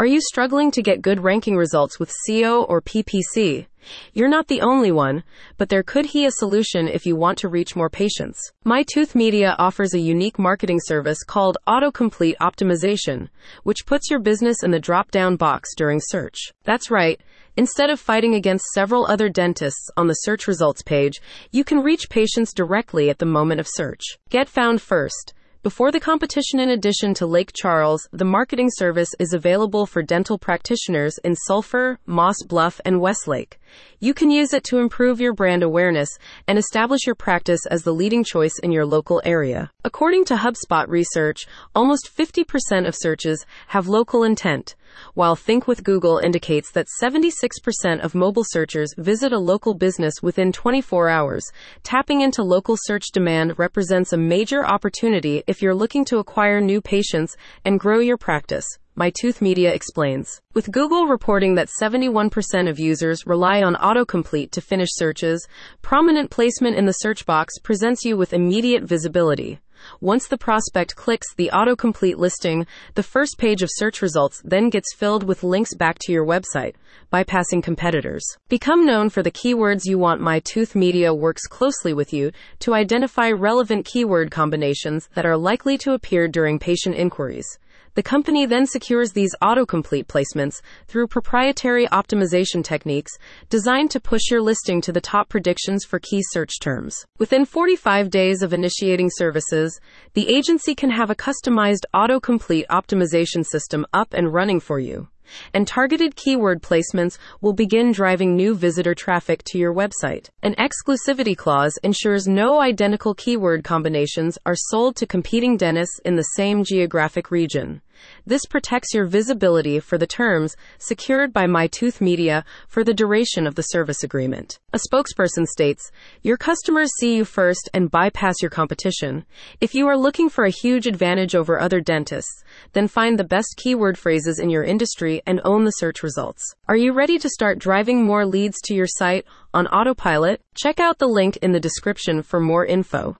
Are you struggling to get good ranking results with SEO or PPC? You're not the only one, but there could be a solution if you want to reach more patients. My Tooth Media offers a unique marketing service called autocomplete optimization, which puts your business in the drop-down box during search. That's right. Instead of fighting against several other dentists on the search results page, you can reach patients directly at the moment of search. Get found first. Before the competition, in addition to Lake Charles, the marketing service is available for dental practitioners in Sulphur, Moss Bluff, and Westlake. You can use it to improve your brand awareness and establish your practice as the leading choice in your local area. According to HubSpot research, almost 50% of searches have local intent, while Think with Google indicates that 76% of mobile searchers visit a local business within 24 hours. Tapping into local search demand represents a major opportunity if you're looking to acquire new patients and grow your practice, My Tooth Media explains. With Google reporting that 71% of users rely on autocomplete to finish searches, prominent placement in the search box presents you with immediate visibility. Once the prospect clicks the autocomplete listing, the first page of search results then gets filled with links back to your website, bypassing competitors. Become known for the keywords you want. My Tooth Media works closely with you to identify relevant keyword combinations that are likely to appear during patient inquiries. The company then secures these autocomplete placements through proprietary optimization techniques designed to push your listing to the top predictions for key search terms. Within 45 days of initiating services, the agency can have a customized autocomplete optimization system up and running for you, and targeted keyword placements will begin driving new visitor traffic to your website. An exclusivity clause ensures no identical keyword combinations are sold to competing dentists in the same geographic region. This protects your visibility for the terms secured by My Tooth Media for the duration of the service agreement. A spokesperson states, "Your customers see you first and bypass your competition. If you are looking for a huge advantage over other dentists, then find the best keyword phrases in your industry and own the search results." Are you ready to start driving more leads to your site on autopilot? Check out the link in the description for more info.